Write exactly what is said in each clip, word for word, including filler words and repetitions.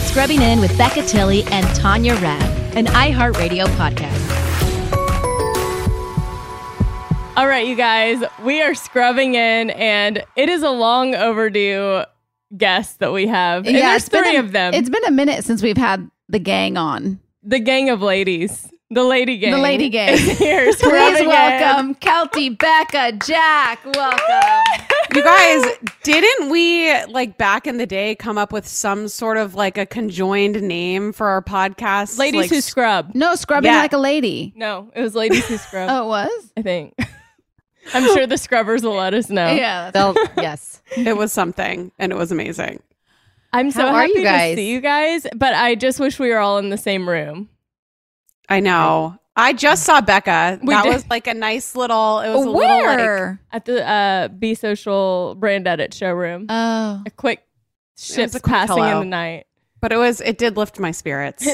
Scrubbing In with Becca Tilly and Tanya Rad, an iHeartRadio podcast. All right, you guys, we are scrubbing in, and it is a long overdue guest that we have. And yeah, there's three a, of them. It's been a minute since we've had the gang on. The gang of ladies. The Lady Gang. The Lady Gang. Here's Please welcome in. Kelty, Becca, Jack. Welcome. You guys, didn't we, like, back in the day come up with some sort of, like, a conjoined name for our podcast? Ladies like, Who Scrub. No, Scrubbing yeah. Like a Lady. No, it was Ladies Who Scrub. Oh, it was? I think. I'm sure the scrubbers will let us know. Yeah. They'll, yes. It was something, and it was amazing. I'm so How happy to see you guys, but I just wish we were all in the same room. I know. I just saw Becca. We that did. was like a nice little. It was oh, a where? little like at the uh, Be Social brand edit showroom. Oh, a quick ships a quick passing hello. in the night. But it was. It did lift my spirits.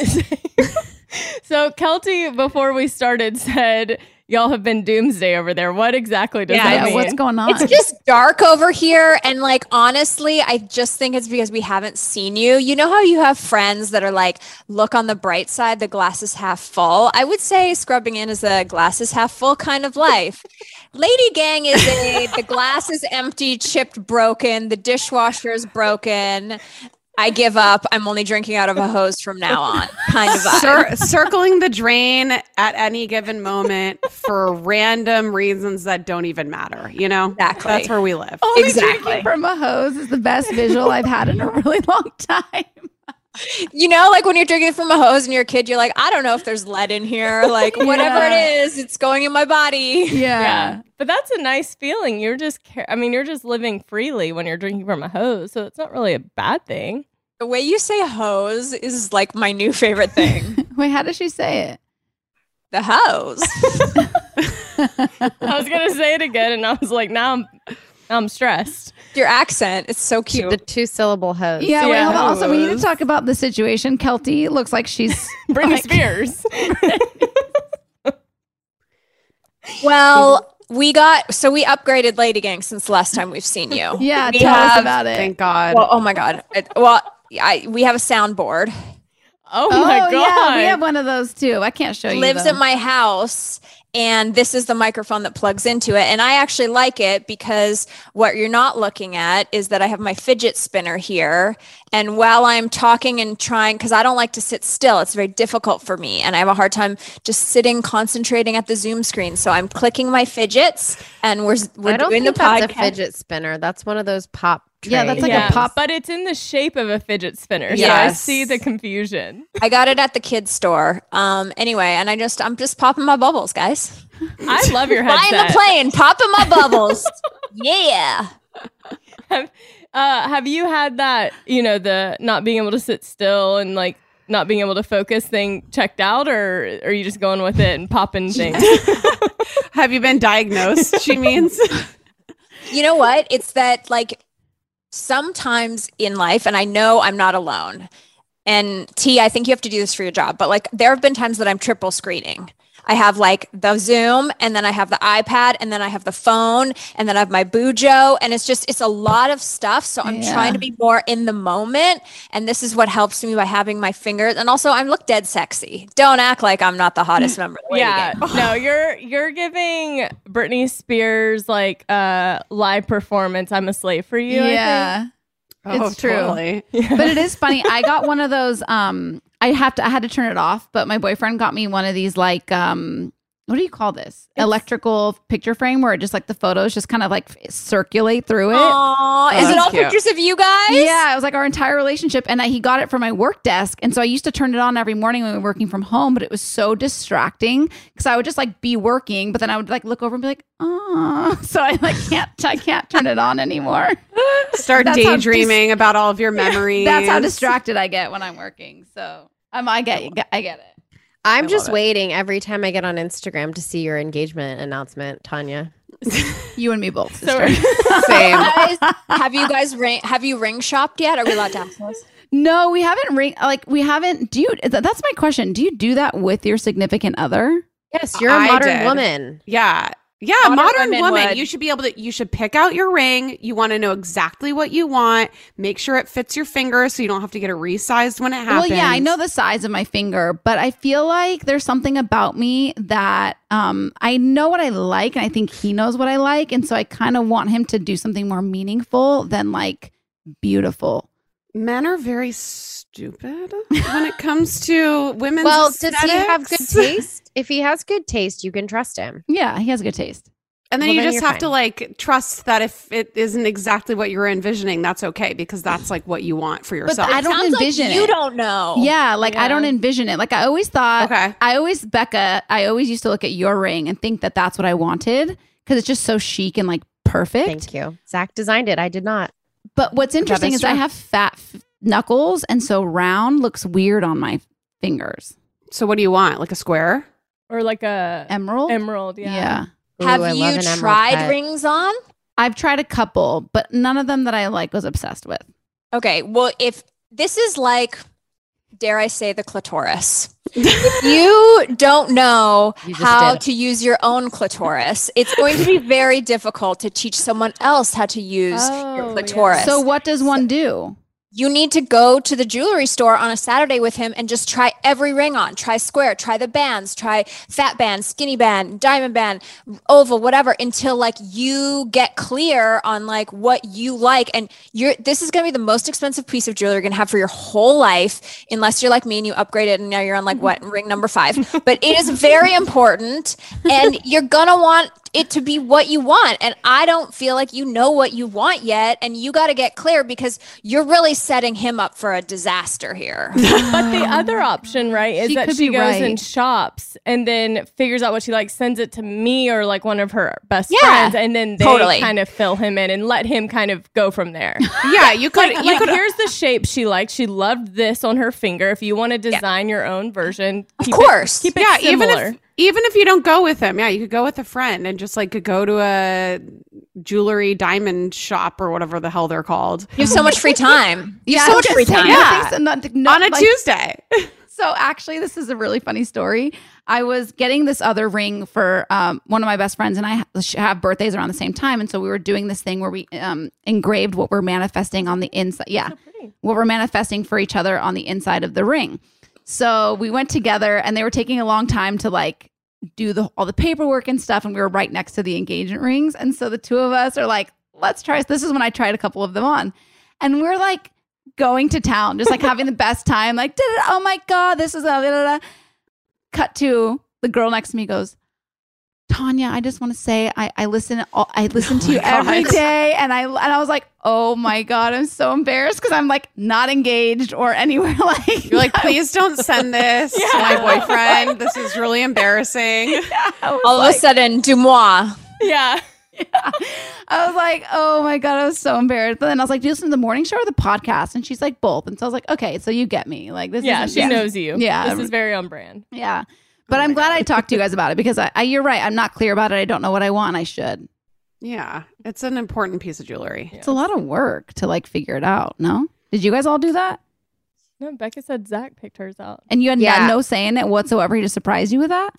So Kelty, before we started, said y'all have been doomsday over there. What exactly does yeah, that yeah, mean? What's going on? It's just dark over here, and like honestly, I just think it's because we haven't seen you. You know how you have friends that are like, look on the bright side, the glass is half full. I would say Scrubbing In is a glass is half full kind of life. Lady Gang is a the glass is empty, chipped, broken. The dishwasher is broken. I give up. I'm only drinking out of a hose from now on. Kind of Cir- circling the drain at any given moment for random reasons that don't even matter. You know, exactly. That's where we live. Only exactly. drinking from a hose is the best visual I've had in a really long time. You know, like when you're drinking from a hose and you're a kid, you're like, I don't know if there's lead in here. Like whatever yeah. it is, it's going in my body. Yeah. yeah. But that's a nice feeling. You're just, I mean, you're just living freely when you're drinking from a hose. So it's not really a bad thing. The way you say hose is like my new favorite thing. Wait, how does she say it? The hose. I was going to say it again. And I was like, now I'm. I'm stressed. Your accent. It's so cute. The two syllable hose. Yeah. yeah well, also, we need to talk about the situation. Kelty looks like she's bringing like, spears. Well, we got, so we upgraded Lady Gang since the last time we've seen you. Yeah. We tell have, us about it. Thank God. Well, oh my God. It, well, I, we have a soundboard. Oh, oh my God. Yeah, we have one of those too. I can't show you. Lives at my house. And this is the microphone that plugs into it. And I actually like it because what you're not looking at is that I have my fidget spinner here. And while I'm talking and trying, because I don't like to sit still, it's very difficult for me. And I have a hard time just sitting, concentrating at the Zoom screen. So I'm clicking my fidgets and we're, we're doing the podcast. I don't think that's a fidget spinner. That's one of those pop. Tray. Yeah, that's like yes. a pop. But it's in the shape of a fidget spinner. Yes. So I see the confusion. I got it at the kids' store. Um, anyway, and I just, I'm just popping my bubbles, guys. I love your headset. Flying the plane, popping my bubbles. Yeah. Have, uh, have you had that, you know, the not being able to sit still and like not being able to focus thing checked out, or are you just going with it and popping things? Have you been diagnosed, she means? You know what? It's that like, sometimes in life, and I know I'm not alone, and T, I think you have to do this for your job, but like there have been times that I'm triple screening. I have like the Zoom, and then I have the iPad, and then I have the phone, and then I have my Bujo, and it's just, it's a lot of stuff. So I'm yeah. trying to be more in the moment, and this is what helps me by having my fingers. And also I look dead sexy. Don't act like I'm not the hottest member of the yeah. Lady Gang. No, you're you're giving Britney Spears like uh, live performance. I'm a slave for you. Yeah, I think. Oh, it's true. Totally. Yeah. But it is funny. I got one of those. Um, I have to. I had to turn it off. But my boyfriend got me one of these, like, um, what do you call this? It's electrical picture frame, where it just like the photos just kind of like circulate through it. Aww, oh, is it all cute. Pictures of you guys? Yeah, it was like our entire relationship, and I, he got it from my work desk, and so I used to turn it on every morning when we were working from home. But it was so distracting because I would just like be working, but then I would like look over and be like, oh, so I like can't, I can't turn it on anymore. Start that's daydreaming dis- about all of your memories. Yeah, that's how distracted I get when I'm working. So um, I get, I get it. I'm I just waiting every time I get on Instagram to see your engagement announcement, Tanya. You and me both. Sister. Same. Guys, have you guys ring, have you ring shopped yet? Are we allowed to ask those? No, we haven't ring like we haven't. Do you? That's my question. Do you do that with your significant other? Yes, you're a I modern did. woman. Yeah. Yeah, modern, modern woman. woman. You should be able to, you should pick out your ring. You want to know exactly what you want. Make sure it fits your finger so you don't have to get it resized when it happens. Well, yeah, I know the size of my finger, but I feel like there's something about me that um, I know what I like, and I think he knows what I like. And so I kind of want him to do something more meaningful than like beautiful. Men are very stupid when it comes to women's well, aesthetics. Does he have good taste? If he has good taste, you can trust him. Yeah, he has good taste. And then well, you then just have fine. to like trust that if it isn't exactly what you were envisioning, that's okay, because that's like what you want for yourself. But I don't envision like it. You don't know. Yeah, like yeah. I don't envision it. Like I always thought, okay. I always, Becca, I always used to look at your ring and think that that's what I wanted because it's just so chic and like perfect. Thank you. Zach designed it. I did not. But what's interesting is, is I have fat f- knuckles, and so round looks weird on my fingers. So what do you want? Like a square? Or like a... Emerald? Emerald, yeah. yeah. Ooh, have I you tried pet. rings on? I've tried a couple, but none of them that I like was obsessed with. Okay, well, if this is like, dare I say, the clitoris. If you don't know you how did. to use your own clitoris, it's going to be very difficult to teach someone else how to use oh, your clitoris. Yeah. So what does one do? You need to go to the jewelry store on a Saturday with him and just try every ring on. Try square, try the bands, try fat band, skinny band, diamond band, oval, whatever, until like you get clear on like what you like. And you're this is going to be the most expensive piece of jewelry you're going to have for your whole life, unless you're like me and you upgrade it and now you're on like what, ring number five. But it is very important, and you're going to want it to be what you want. And I don't feel like you know what you want yet. And you got to get clear because you're really setting him up for a disaster here. But the other option, right, is she that she goes right. and shops and then figures out what she likes, sends it to me or like one of her best yeah, friends. And then they totally. kind of fill him in and let him kind of go from there. Yeah, you could. Like, you like, could. Here's the shape she liked. She loved this on her finger. If you want to design yeah. your own version, keep of course. It, keep it yeah, similar. Even if, Even if you don't go with him, yeah, you could go with a friend and just like could go to a jewelry diamond shop or whatever the hell they're called. You have so much free time. You yeah, have so much free time. Yeah. So not, not, on a like, Tuesday. So actually, this is a really funny story. I was getting this other ring for um, one of my best friends, and I have birthdays around the same time. And so we were doing this thing where we um, engraved what we're manifesting on the inside. Yeah, so what we're manifesting for each other on the inside of the ring. So we went together, and they were taking a long time to like do the all the paperwork and stuff. And we were right next to the engagement rings. And so the two of us are like, let's try. This is when I tried a couple of them on. And we're like going to town, just like having the best time. Like, oh my God, this is a da, da, da. Cut to the girl next to me goes, Tanya, I just want to say I, I listen all, I listen oh to you God. every day. And I and I was like, oh my God, I'm so embarrassed because I'm like not engaged or anywhere. Like you're like, please don't send this yeah. to my boyfriend. This is really embarrassing. Yeah, all like, of a sudden, Dumois. Yeah. yeah. I was like, oh my God, I was so embarrassed. But then I was like, do you listen to the morning show or the podcast? And she's like, both. And so I was like, okay, so you get me. Like this Yeah, she yeah. knows you. Yeah. This is very on brand. Yeah. But oh I'm glad God. I talked to you guys about it because I, I, you're right. I'm not clear about it. I don't know what I want. I should. Yeah. It's an important piece of jewelry. Yeah. It's a lot of work to like figure it out. No? Did you guys all do that? No, Becca said Zach picked hers out. And you had yeah. no, no say in it whatsoever. He just surprised you with that?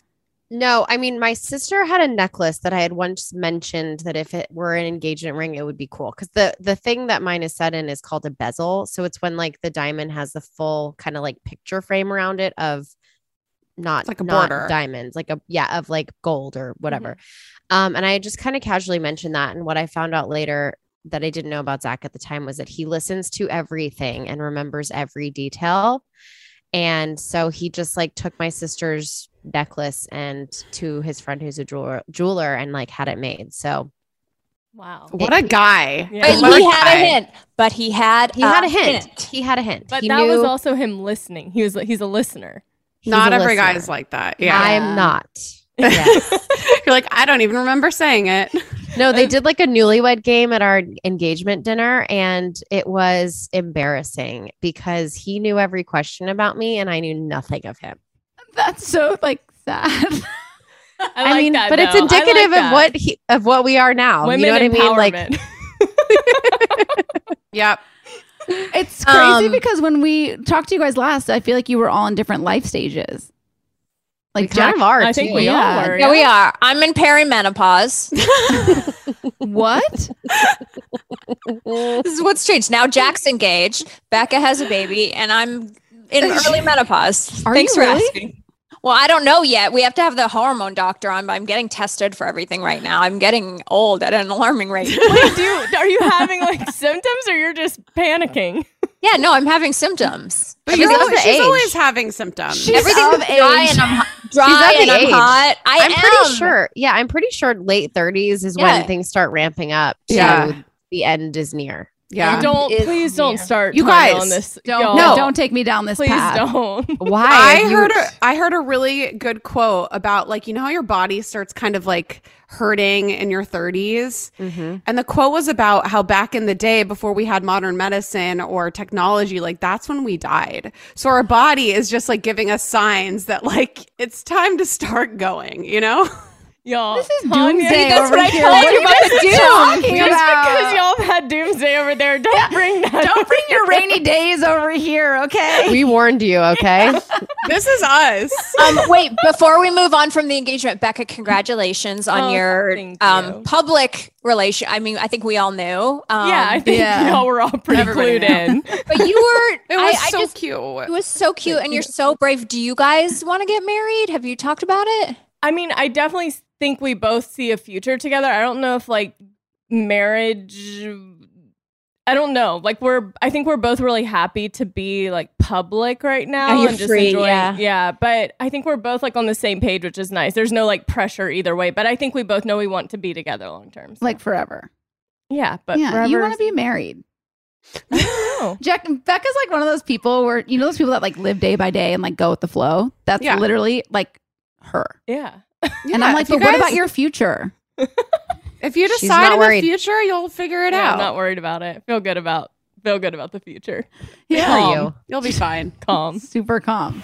No. I mean, my sister had a necklace that I had once mentioned that if it were an engagement ring, it would be cool. Because the, the thing that mine is set in is called a bezel. So it's when like the diamond has the full kind of like picture frame around it of not it's like a not border diamonds, like a, yeah, of like gold or whatever. Mm-hmm. Um, and I just kind of casually mentioned that. And what I found out later that I didn't know about Zach at the time was that he listens to everything and remembers every detail. And so he just like took my sister's necklace and to his friend who's a jeweler, jeweler and like had it made. So wow. What it, a guy. Yeah. But he had guy. a hint. But he had he a had a hint. hint. He had a hint. But he that knew- was also him listening. He was he's a listener. He's not every listener. guy is like that. Yeah. I'm not. Yes. You're like, I don't even remember saying it. No, they did like a newlywed game at our engagement dinner. And it was embarrassing because he knew every question about me and I knew nothing of him. That's so like sad. I, like I mean, that, but though. it's indicative like of what he, of what we are now. Women you know what I mean? Like, yep. It's crazy um, because when we talked to you guys last, I feel like you were all in different life stages. Like Jack, kind of are. I think too. we yeah. are. Yeah. yeah, we are. I'm in perimenopause. What? This is what's changed. Now Jack's engaged. Becca has a baby, and I'm in early menopause. Are Thanks you for really? asking. Well, I don't know yet. We have to have the hormone doctor on, but I'm getting tested for everything right now. I'm getting old at an alarming rate. Wait, do you, are you having like symptoms or you're just panicking? Yeah, no, I'm having symptoms. But you're always, she's age. always having symptoms. She's Everything's of dry age. and I'm dry she's and I'm age. hot. I I'm am. pretty sure. Yeah, I'm pretty sure late thirties is yeah. when things start ramping up. So yeah. the end is near. Yeah, you don't it please don't near. start. You guys on this. Don't Yo, no. don't take me down this please path. Please don't. Why? I you... heard a, I heard a really good quote about like you know how your body starts kind of like hurting in your thirties, mm-hmm. and the quote was about how back in the day before we had modern medicine or technology, like that's when we died. So our body is just like giving us signs that like it's time to start going. You know. Y'all, this is doomsday. That's what I told you about the doom. Just about. because y'all have had doomsday over there, don't yeah. bring that. Don't bring your rainy days over here, okay? We warned you, okay? Yeah. This is us. Um, wait, before we move on from the engagement, Becca, congratulations on oh, your um, you. public relation. I mean, I think we all knew. Um, yeah, I think yeah. y'all were all pretty Everybody clued knew. in. But you were. It was I, so I just, cute. It was so cute, and you're so brave. Do you guys want to get married? Have you talked about it? I mean, I definitely think we both see a future together. I don't know if like marriage, I don't know. Like we're, I think we're both really happy to be like public right now. Yeah, you're and just free, enjoying, yeah. yeah. But I think we're both like on the same page, which is nice. There's no like pressure either way, but I think we both know we want to be together long term. So. Like forever. Yeah. But yeah, you want to be married. Jack, Becca's like one of those people where, you know, those people that like live day by day and like go with the flow. That's yeah. literally like her. Yeah. Yeah, and I'm like, but guys, what about your future? If you decide in worried. the future, you'll figure it yeah, out. I'm not worried about it. Feel good about feel good about the future. Yeah, calm. You. You'll be fine. Calm. Super calm.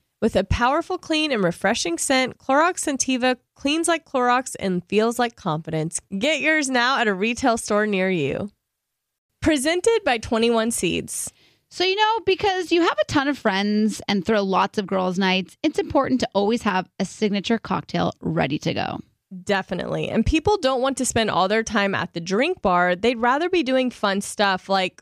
With a powerful, clean, and refreshing scent, Clorox Scentiva cleans like Clorox and feels like confidence. Get yours now at a retail store near you. Presented by twenty-one Seeds. So, you know, because you have a ton of friends and throw lots of girls' nights, it's important to always have a signature cocktail ready to go. Definitely. And people don't want to spend all their time at the drink bar. They'd rather be doing fun stuff like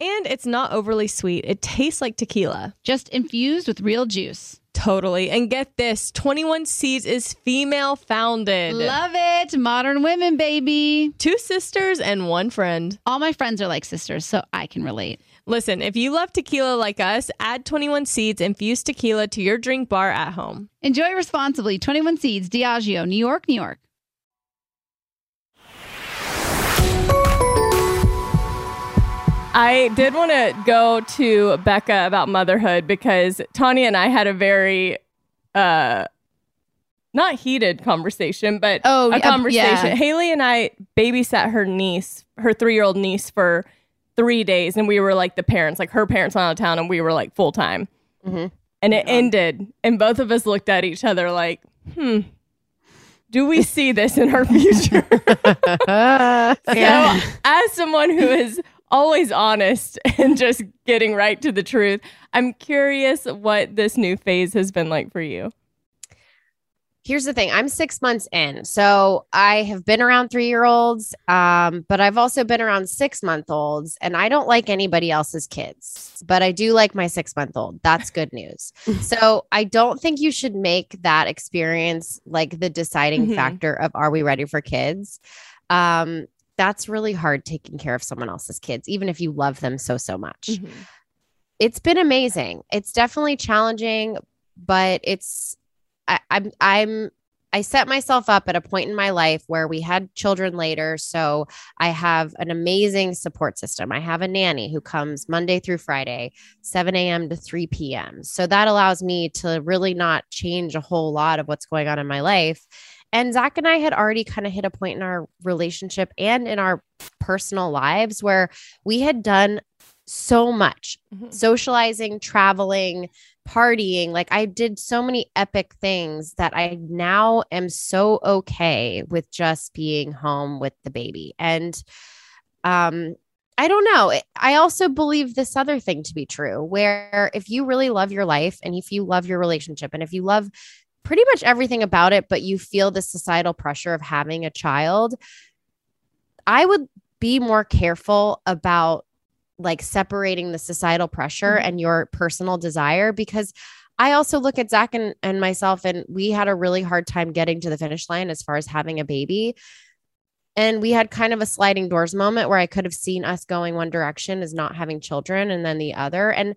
And it's not overly sweet. It tastes like tequila. Just infused with real juice. Totally. And get this, twenty-one Seeds is female founded. Love it. Modern women, baby. Two sisters and one friend. All my friends are like sisters, so I can relate. Listen, if you love tequila like us, add twenty-one Seeds infused tequila to your drink bar at home. Enjoy responsibly. twenty-one Seeds, Diageo, New York, New York. I did want to go to Becca about motherhood because Tanya and I had a very, uh, not heated conversation, but oh, a conversation. Yeah. Haley and I babysat her niece, her three-year-old niece for three days. And we were like the parents, like her parents went out of town and we were like full time. Mm-hmm. And it yeah. ended. And both of us looked at each other like, hmm. Do we see this in her future? So as someone who is always honest and just getting right to the truth, I'm curious what this new phase has been like for you. here's the thing. I'm six months in. So I have been around three-year-olds, um, but I've also been around six-month-olds, and I don't like anybody else's kids, but I do like my six-month-old. That's good news. So I don't think you should make that experience like the deciding mm-hmm. factor of are we ready for kids? Um, that's really hard, taking care of someone else's kids, even if you love them so, so much. Mm-hmm. It's been amazing. It's definitely challenging, but it's... I, I'm, I'm, I set myself up at a point in my life where we had children later. So I have an amazing support system. I have a nanny who comes Monday through Friday, seven a.m. to three p.m. So that allows me to really not change a whole lot of what's going on in my life. And Zach and I had already kind of hit a point in our relationship and in our personal lives where we had done so much mm-hmm. socializing, traveling, partying. Like I did so many epic things that I now am so okay with just being home with the baby. And um, I don't know. I also believe this other thing to be true, where if you really love your life and if you love your relationship and if you love pretty much everything about it, but you feel the societal pressure of having a child, I would be more careful about like separating the societal pressure mm-hmm. and your personal desire, because I also look at Zach and, and myself, and we had a really hard time getting to the finish line as far as having a baby. And we had kind of a sliding doors moment where I could have seen us going one direction as not having children and then the other. And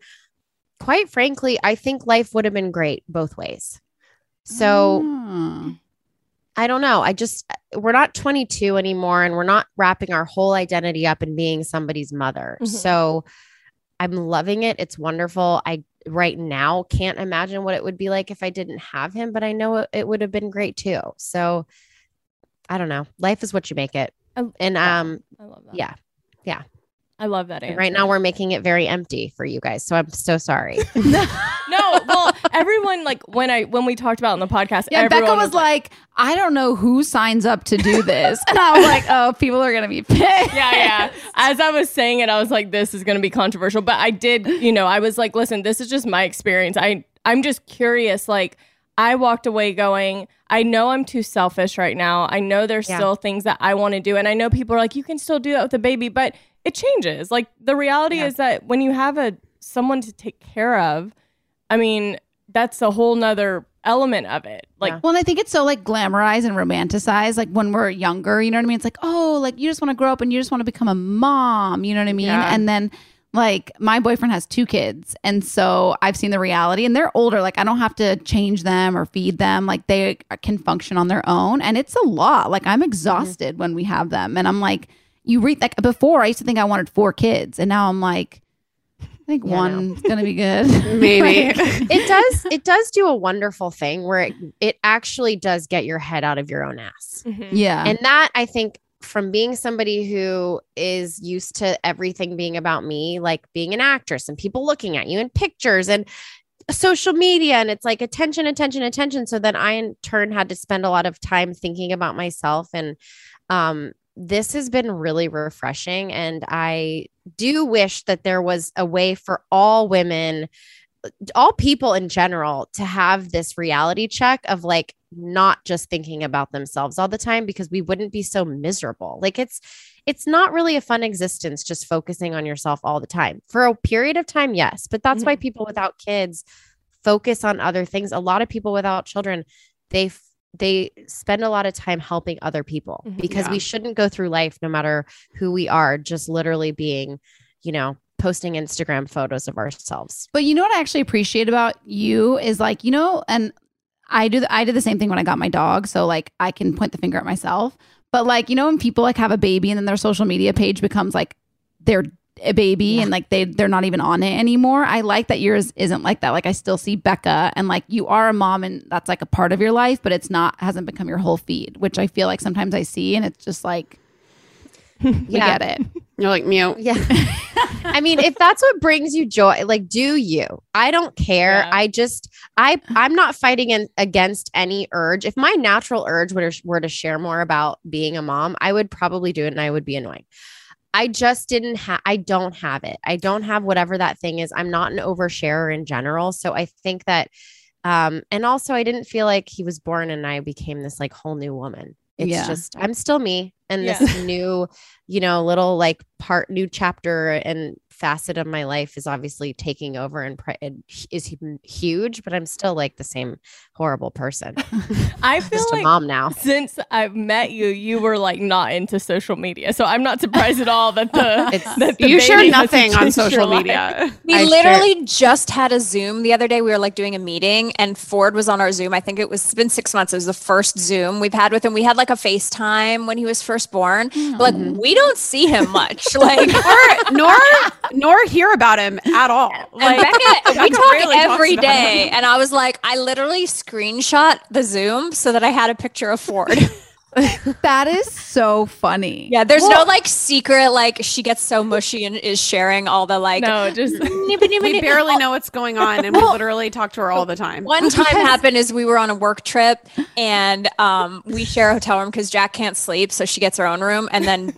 quite frankly, I think life would have been great both ways. So mm. I don't know. I just, we're not twenty-two anymore, and we're not wrapping our whole identity up in being somebody's mother. Mm-hmm. So I'm loving it. It's wonderful. I right now can't imagine what it would be like if I didn't have him, but I know it, it would have been great too. So I don't know. Life is what you make it. Oh, and yeah. um, I love that. Yeah. Yeah. I love that answer. And right now we're making it very empty for you guys. So I'm so sorry. no, no, well, everyone, like when I when we talked about it on the podcast, yeah, Becca was, was like, like, I don't know who signs up to do this. And I was like, oh, people are going to be pissed. Yeah, yeah. As I was saying it, I was like, this is going to be controversial. But I did, you know, I was like, listen, this is just my experience. I, I'm just curious. Like, I walked away going, I know I'm too selfish right now. I know there's yeah. still things that I want to do. And I know people are like, you can still do that with a baby, but it changes. Like the reality yeah. is that when you have a someone to take care of, I mean, that's a whole nother element of it. Like, yeah. well, and I think it's so like glamorized and romanticized. Like when we're younger, you know what I mean? It's like, oh, like you just want to grow up and you just want to become a mom. You know what I mean? Yeah. And then like my boyfriend has two kids. And so I've seen the reality, and they're older. Like I don't have to change them or feed them. Like they can function on their own. And it's a lot. Like I'm exhausted mm-hmm. when we have them. And I'm like, You read like before I used to think I wanted four kids, and now I'm like, I think yeah, one's no. gonna be good. Maybe like, it does. It does do a wonderful thing where it, it actually does get your head out of your own ass. Mm-hmm. Yeah, and that I think from being somebody who is used to everything being about me, like being an actress and people looking at you in pictures and social media, and it's like attention, attention, attention. So then I in turn had to spend a lot of time thinking about myself, and um. this has been really refreshing. And I do wish that there was a way for all women, all people in general, to have this reality check of like not just thinking about themselves all the time, because we wouldn't be so miserable. Like it's, it's not really a fun existence just focusing on yourself all the time. For a period of time, yes. But that's mm-hmm. why people without kids focus on other things. A lot of people without children, they f- they spend a lot of time helping other people, because yeah. we shouldn't go through life, no matter who we are, just literally being, you know, posting Instagram photos of ourselves. But you know what I actually appreciate about you is like, you know, and I do, the, I did the same thing when I got my dog. So like I can point the finger at myself, but like, you know, when people like have a baby and then their social media page becomes like their a baby yeah. and like they, they're not even on it anymore. I like that yours isn't like that. Like I still see Becca, and like you are a mom and that's like a part of your life, but it's not, hasn't become your whole feed, which I feel like sometimes I see, and it's just like, we yeah. get it. You're like, meow. Yeah. I mean, if that's what brings you joy, like do you, I don't care. Yeah. I just, I, I'm not fighting in, against any urge. If my natural urge were to, were to share more about being a mom, I would probably do it, and I would be annoying. I just didn't have, I don't have it. I don't have whatever that thing is. I'm not an oversharer in general. So I think that Um, and also I didn't feel like he was born and I became this like whole new woman. It's yeah. just, I'm still me. And yeah. this new, you know, little like part, new chapter and facet of my life is obviously taking over and pre- is huge, but I'm still like the same horrible person. I feel just like a mom now. Since I've met you, you were like not into social media. So I'm not surprised at all that the, it's, that the you share nothing on social media. Life. We I literally sure. just had a Zoom the other day. We were like doing a meeting and Ford was on our Zoom. I think it was it's been six months. It was the first Zoom we've had with him. We had like a FaceTime when he was first born, mm-hmm. but like we don't see him much, like or, nor nor hear about him at all. Like, Becca, we talk really every day, and I was like, I literally screenshot the Zoom so that I had a picture of Ford. That is so funny. Yeah, there's well, no like secret. Like she gets so mushy and is sharing all the like. No, just we barely know what's going on, and we literally talk to her all the time. One time happened is we were on a work trip, and um, we share a hotel room because Jack can't sleep, so she gets her own room, and then.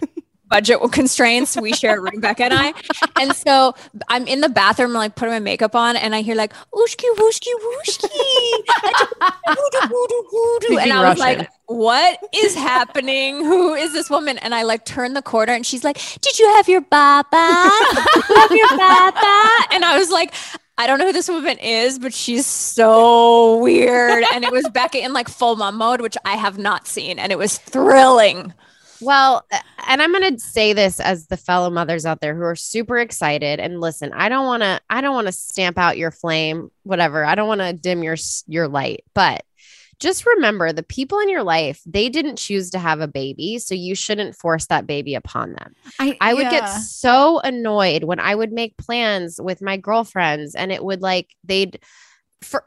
Budget constraints. We share a room, Becca and I. And so I'm in the bathroom, like putting my makeup on, and I hear like "ooshki, wooshki, wooshki," and I was like, "What is happening? Who is this woman?" And I like turn the corner, and she's like, "Did you have your baba? Did you have your baba?" And I was like. I don't know who this woman is, but she's so weird. And it was Becca in like full mom mode, which I have not seen. And it was thrilling. Well, and I'm going to say this as the fellow mothers out there who are super excited. And listen, I don't want to, I don't want to stamp out your flame, whatever. I don't want to dim your, your light, but just remember the people in your life, they didn't choose to have a baby. So you shouldn't force that baby upon them. I, I would yeah. get so annoyed when I would make plans with my girlfriends and it would like, they'd for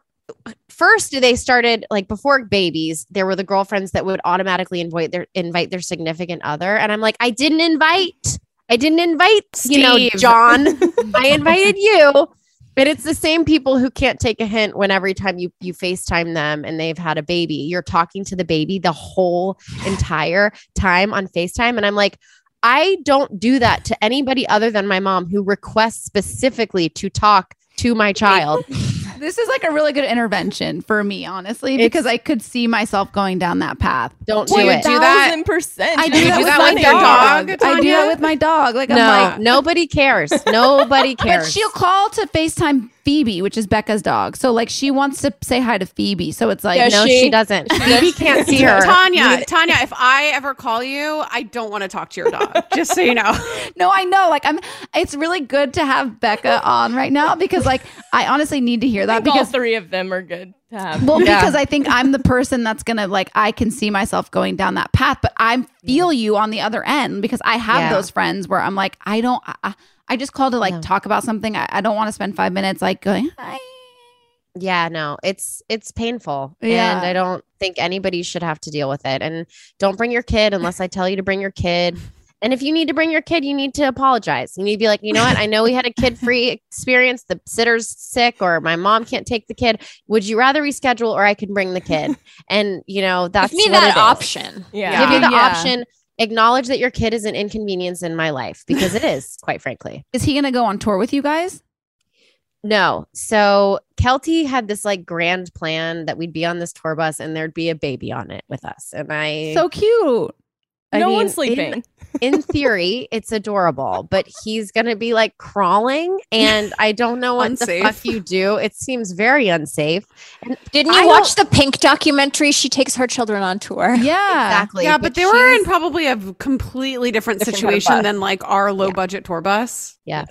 first they started like before babies, there were the girlfriends that would automatically invite their invite their significant other. And I'm like, I didn't invite, I didn't invite, Steve. You know, John, I invited you. But it's the same people who can't take a hint when every time you, you FaceTime them and they've had a baby, you're talking to the baby the whole entire time on FaceTime. And I'm like, I don't do that to anybody other than my mom who requests specifically to talk to my child. This is like a really good intervention for me, honestly, it's, because I could see myself going down that path. Don't do well, it. Do that. one thousand percent. I do, do that, that with my dog. dog. I do that with my dog. Like no, I'm like nobody cares. Nobody cares. But she'll call to FaceTime Phoebe, which is Becca's dog. So like she wants to say hi to Phoebe. So it's like yeah, no, she, she doesn't. Phoebe can't see her. Tanya, Tanya, if I ever call you, I don't want to talk to your dog. Just so you know. No, I know. Like I'm. It's really good to have Becca on right now because like I honestly need to hear. That because all three of them are good to have. Well, yeah. Because I think I'm the person that's going to like, I can see myself going down that path, but I feel you on the other end because I have yeah. those friends where I'm like, I don't, I, I just call to like no. talk about something. I, I don't want to spend five minutes like going, hi. Yeah, no, it's, it's painful. Yeah. And I don't think anybody should have to deal with it. And don't bring your kid unless I tell you to bring your kid. And if you need to bring your kid, you need to apologize. You need to be like, you know what? I know we had a kid-free experience. The sitter's sick or my mom can't take the kid. Would you rather reschedule or I can bring the kid? And, you know, that's give me what that option. Yeah. Give me the yeah. option. Acknowledge that your kid is an inconvenience in my life because it is, quite frankly. Is he going to go on tour with you guys? No. So Kelty had this like grand plan that we'd be on this tour bus and there'd be a baby on it with us. And I... So cute. I no mean, one's sleeping. In, in theory, it's adorable, but he's going to be like crawling and I don't know what the fuck you do. It seems very unsafe. And Didn't you I watch the Pink documentary? She takes her children on tour. Yeah, exactly. Yeah, but, but they were in probably a completely different, different situation kind of than like our low yeah. budget tour bus. Yeah.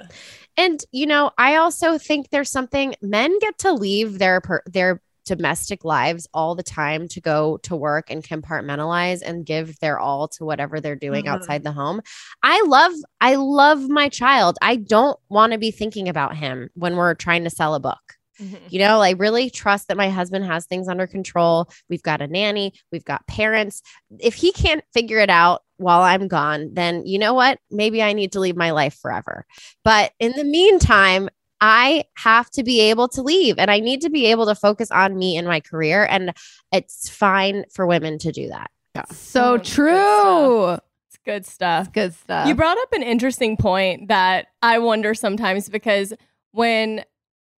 And, you know, I also think there's something men get to leave their per- their domestic lives all the time to go to work and compartmentalize and give their all to whatever they're doing mm-hmm. outside the home. I love, I love my child. I don't want to be thinking about him when we're trying to sell a book. Mm-hmm. You know, I really trust that my husband has things under control. We've got a nanny, we've got parents. If he can't figure it out while I'm gone, then you know what? Maybe I need to leave my life forever. But in the meantime, I have to be able to leave and I need to be able to focus on me and my career. And it's fine for women to do that. Yeah. So oh, true. It's good stuff. It's good stuff. You brought up an interesting point that I wonder sometimes because when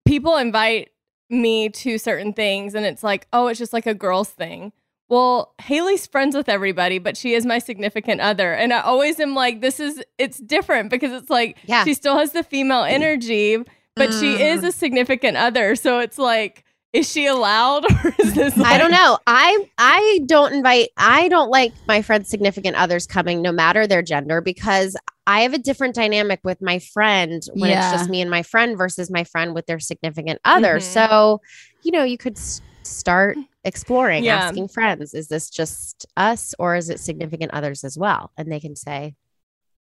people invite me to certain things, and it's like, oh, it's just like a girl's thing. Well, Haley's friends with everybody, but she is my significant other. And I always am like, this is, it's different because it's like, yeah. she still has the female energy, but mm. she is a significant other. So it's like, is she allowed? Or is this like- I don't know. I, I don't invite, I don't like my friend's significant others coming no matter their gender, because I have a different dynamic with my friend when yeah. it's just me and my friend versus my friend with their significant other. Mm-hmm. So, you know, you could s- start exploring, yeah. asking friends, is this just us or is it significant others as well? And they can say,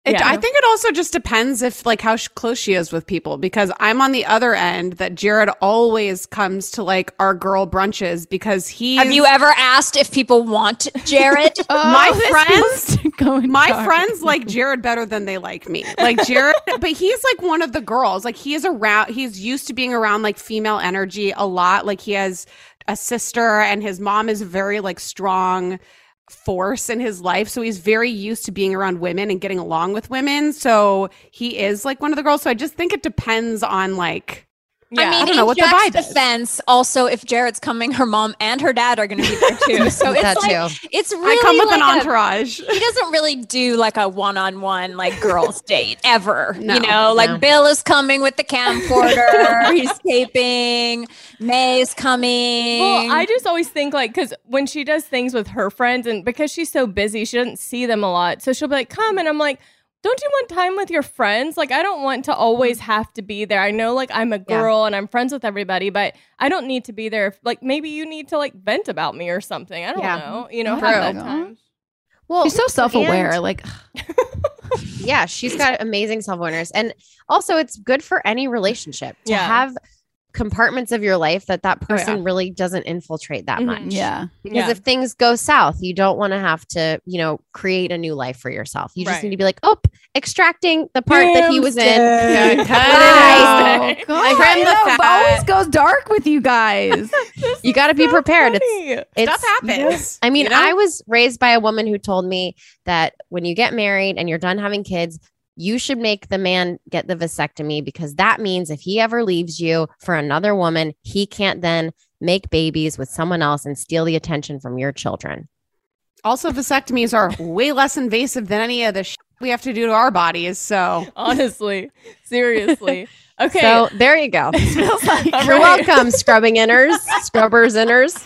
it, yeah. I think it also just depends if like how sh- close she is with people, because I'm on the other end that Jared always comes to like our girl brunches because he have you ever asked if people want Jared? oh, my friends, my dark. friends like Jared better than they like me. Like Jared, but he's like one of the girls. Like he is around. He's used to being around like female energy a lot. Like he has a sister and his mom is very like strong force in his life, so he's very used to being around women and getting along with women, so he is like one of the girls. So I just think it depends on like yeah. I mean, I don't know what the vibe is. Defense, also if Jared's coming, her mom and her dad are going to be there too, so it's like too. It's really I come with like an entourage. A, he doesn't really do like a one-on-one like girls date ever. No, you know, like no. Bill is coming with the camcorder, he's taping. May is coming. Well, I just always think like, because when she does things with her friends, and because she's so busy, she doesn't see them a lot, so she'll be like, come, and I'm like, don't you want time with your friends? Like, I don't want to always have to be there. I know, like, I'm a girl yeah. and I'm friends with everybody, but I don't need to be there. If, like, maybe you need to, like, vent about me or something. I don't yeah. know. You know, have that time. Well, she's so self-aware. And, like, yeah, she's got amazing self-awareness. And also, it's good for any relationship to yeah. have compartments of your life that that person oh, yeah. really doesn't infiltrate that mm-hmm. much. Yeah. Because yeah. if things go south, you don't want to have to, you know, create a new life for yourself. You just right. need to be like, oh, extracting the part Damn that he was in. Yeah, wow. Wow. God, I know, but always goes dark with you guys. You got to be so prepared. It's, it's, Stuff happens. I mean, you know? I was raised by a woman who told me that when you get married and you're done having kids, you should make the man get the vasectomy, because that means if he ever leaves you for another woman, he can't then make babies with someone else and steal the attention from your children. Also, vasectomies are way less invasive than any of the shit we have to do to our bodies. So honestly, seriously. Okay. So there you go. Smells like you're right. welcome, scrubbing inners, scrubbers inners.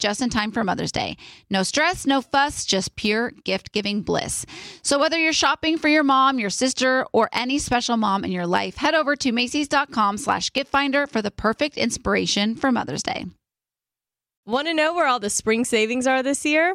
just in time for Mother's Day. No stress, no fuss, just pure gift-giving bliss. So whether you're shopping for your mom, your sister, or any special mom in your life, head over to Macy's.com slash gift finder for the perfect inspiration for Mother's Day. Want to know where all the spring savings are this year?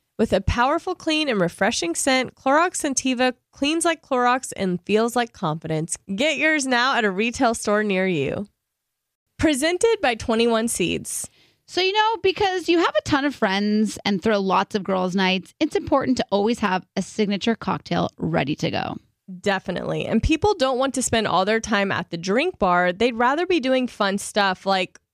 With a powerful, clean, and refreshing scent, Clorox Scentiva cleans like Clorox and feels like confidence. Get yours now at a retail store near you. Presented by twenty-one Seeds. So, you know, because you have a ton of friends and throw lots of girls' nights, it's important to always have a signature cocktail ready to go. Definitely. And people don't want to spend all their time at the drink bar. They'd rather be doing fun stuff like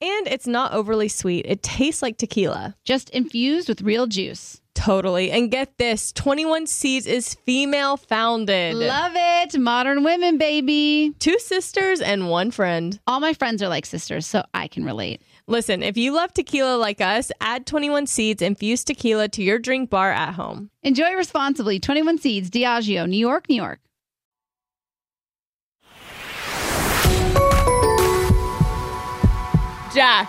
And it's not overly sweet. It tastes like tequila. Just infused with real juice. Totally. And get this, twenty-one Seeds is female founded. Love it. Modern women, baby. Two sisters and one friend. All my friends are like sisters, so I can relate. Listen, if you love tequila like us, add twenty-one Seeds infused tequila to your drink bar at home. Enjoy responsibly. twenty-one Seeds, Diageo, New York, New York. Jack,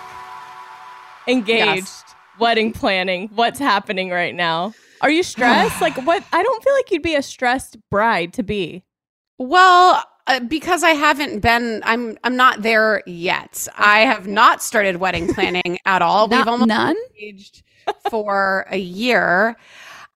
engaged. Yes. Wedding planning. What's happening right now? Are you stressed? Like what? I don't feel like you'd be a stressed bride to be. Well, uh, because I haven't been, I'm I'm not there yet. I have not started wedding planning at all. Not, We've almost none? engaged for a year.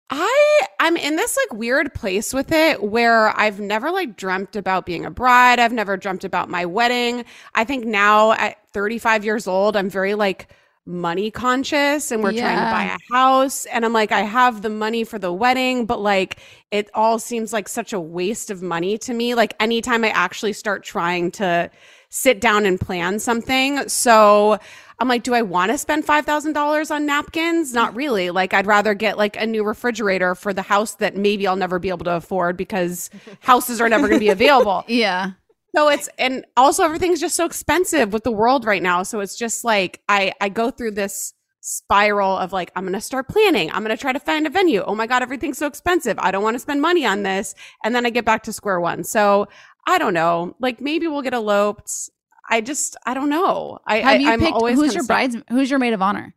I I'm in this like weird place with it where I've never like dreamt about being a bride. I've never dreamt about my wedding. I think now at thirty-five years old, I'm very like money conscious and we're yeah. trying to buy a house and I'm like, I have the money for the wedding, but like it all seems like such a waste of money to me, like anytime I actually start trying to sit down and plan something. So I'm like, do I want to spend five thousand dollars on napkins? Not really. Like I'd rather get like a new refrigerator for the house that maybe I'll never be able to afford because houses are never going to be available. Yeah. So it's, and also everything's just so expensive with the world right now. So it's just like, I, I go through this spiral of like, I'm going to start planning. I'm going to try to find a venue. Oh my God, everything's so expensive. I don't want to spend money on this. And then I get back to square one. So I don't know, like maybe we'll get eloped. I just, I don't know. I, Have I, you I'm picked, always who's your brides, who's your maid of honor?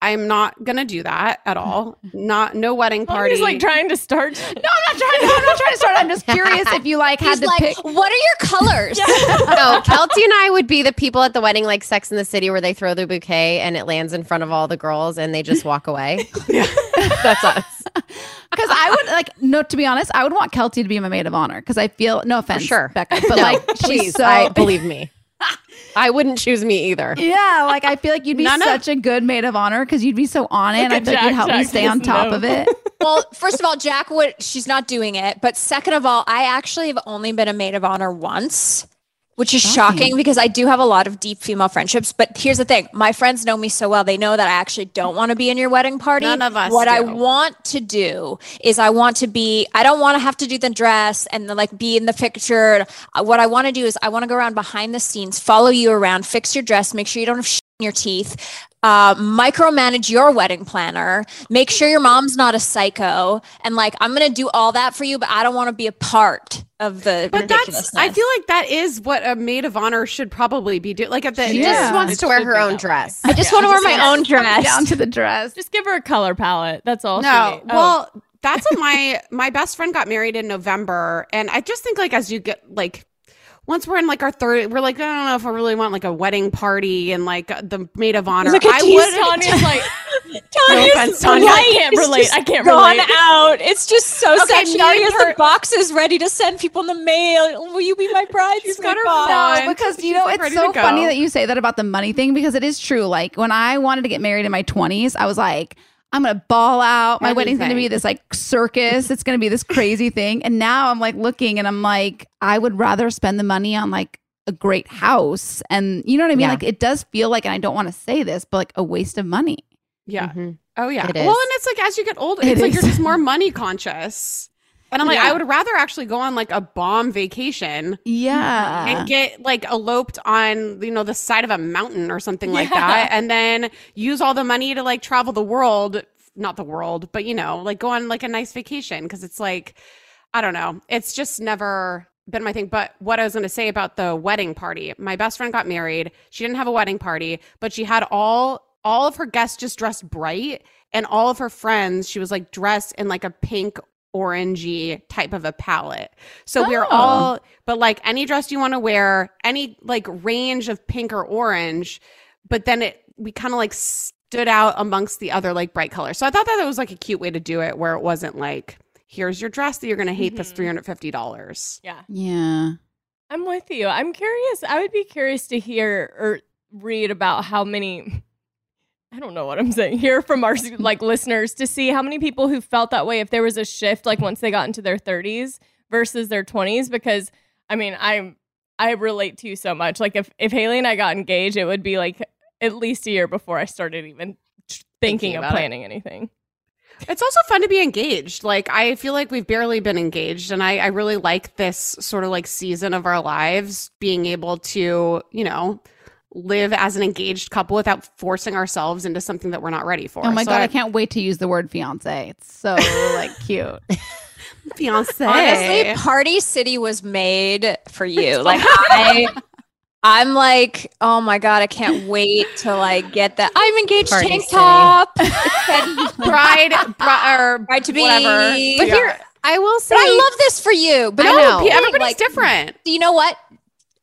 I'm not going to do that at all. Not no wedding party. He's like trying to start. No, I'm not trying to, I'm not trying to start. I'm just curious if you like had he's to like, pick. What are your colors? Yeah. No, Kelty and I would be the people at the wedding like Sex in the City where they throw the bouquet and it lands in front of all the girls and they just walk away. Yeah. That's us. Because I would like, no, to be honest, I would want Kelty to be my maid of honor because I feel, no offense, For sure. Becca, but no, like, please, she's so, I, believe me. I wouldn't choose me either. Yeah, like I feel like you'd be None such of- a good maid of honor because you'd be so on it. Look and I feel Jack, like you'd help Jack me stay on top no. of it. Well, first of all, Jack would, she's not doing it. But second of all, I actually have only been a maid of honor once, which is shocking, shocking because I do have a lot of deep female friendships. But here's the thing. My friends know me so well. They know that I actually don't want to be in your wedding party. None of us What do. I want to do is I want to be, I don't want to have to do the dress and the, like be in the picture. What I want to do is I want to go around behind the scenes, follow you around, fix your dress, make sure you don't have shit in your teeth, uh, micromanage your wedding planner, make sure your mom's not a psycho. And like, I'm going to do all that for you, but I don't want to be a part of the but that's I feel like that is what a maid of honor should probably be doing. Like at the she yeah. just wants to wear her own dress. I just yeah, want to wear my own dress down to the dress. Just give her a color palette. That's all. No, she well, oh. that's what my my best friend got married in November, and I just think like as you get like once we're in like our third, we're like, I don't know if I really want like a wedding party and like the maid of honor. Like I would. Tanya's like, Tanya's no offense, Tanya. I can't relate. I can't relate. Out. It's just so okay, sad. She has her- the boxes ready to send people in the mail. Will you be my bride? She's got her box. No, because, you know, like it's so funny that you say that about the money thing, because it is true. Like when I wanted to get married in my twenties, I was like, I'm going to ball out. My wedding's going to be this like circus. It's going to be this crazy thing. And now I'm like looking and I'm like, I would rather spend the money on like a great house. And you know what I mean? Yeah. Like it does feel like, and I don't want to say this, but like a waste of money. Yeah. Mm-hmm. Oh yeah. Well, and it's like, as you get older, it's it like, is. You're just more money conscious. And I'm like, yeah. I would rather actually go on like a bomb vacation. Yeah. And get like eloped on, you know, the side of a mountain or something yeah. like that. And then use all the money to like travel the world, not the world, but you know, like go on like a nice vacation. Cause it's like, I don't know. It's just never been my thing. But what I was going to say about the wedding party, my best friend got married. She didn't have a wedding party, but she had all, all of her guests just dressed bright, and all of her friends, she was like dressed in like a pink orangey type of a palette. So oh. we're all, but like any dress you want to wear, any like range of pink or orange, but then it, we kind of like stood out amongst the other like bright colors. So I thought that it was like a cute way to do it, where it wasn't like, here's your dress that you're going to hate mm-hmm. this three hundred fifty dollars. Yeah. Yeah. I'm with you. I'm curious. I would be curious to hear or read about how many... I don't know what I'm saying here from our like listeners, to see how many people who felt that way, if there was a shift like once they got into their thirties versus their twenties, because I mean, I'm I relate to you so much. Like if, if Haley and I got engaged, it would be like at least a year before I started even thinking, thinking of planning it. Anything. It's also fun to be engaged. Like I feel like we've barely been engaged, and I, I really like this sort of like season of our lives, being able to, you know, live as an engaged couple without forcing ourselves into something that we're not ready for. Oh my so God, I, I can't wait to use the word fiance. It's so like cute. Fiance. Honestly, Party City was made for you. Like I, I'm like, oh my God, I can't wait to like get that. I'm engaged Party tank City. Top. bride, bride, or bride to be. Whatever. But yeah. here, I will say. But I love this for you. But I know. Know. Everybody's like, different. You know what?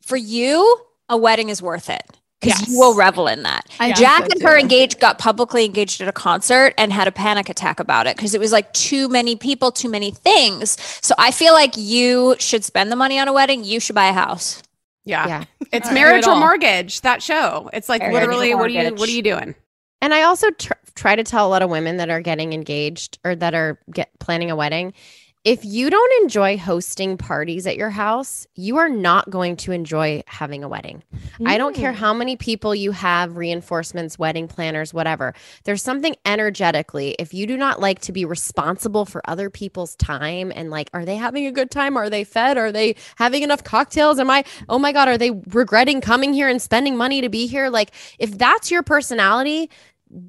For you, a wedding is worth it, because yes. you will revel in that. I Jack so and her engaged got publicly engaged at a concert and had a panic attack about it, because it was like too many people, too many things. So I feel like you should spend the money on a wedding. You should buy a house. Yeah, yeah. It's marriage or mortgage. That show. It's like marriage, literally, what are you what are you doing? And I also tr- try to tell a lot of women that are getting engaged or that are get, planning a wedding. If you don't enjoy hosting parties at your house, you are not going to enjoy having a wedding. Mm. I don't care how many people you have, reinforcements, wedding planners, whatever. There's something energetically. If you do not like to be responsible for other people's time and like, are they having a good time? Are they fed? Are they having enough cocktails? Am I, oh my God, are they regretting coming here and spending money to be here? Like, if that's your personality,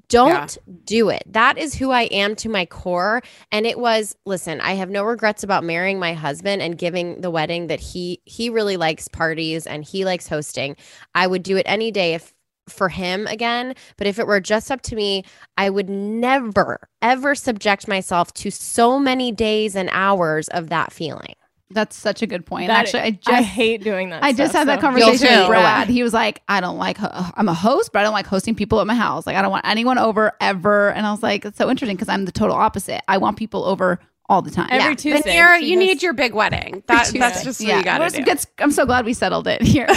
Don't yeah. do it. That is who I am to my core. And it was, listen, I have no regrets about marrying my husband and giving the wedding that he he really likes parties and he likes hosting. I would do it any day if for him again. But if it were just up to me, I would never, ever subject myself to so many days and hours of that feeling. That's such a good point. That Actually, I just I hate doing that. I stuff, just had so. that conversation with Brad. He was like, "I don't like. Ho- I'm a host, but I don't like hosting people at my house. Like, I don't want anyone over ever." And I was like, "It's so interesting, because I'm the total opposite. I want people over all the time. Every yeah. Tuesday, Sarah, you need your big wedding. That, that's just what yeah. you got to do." Gets, I'm so glad we settled it here.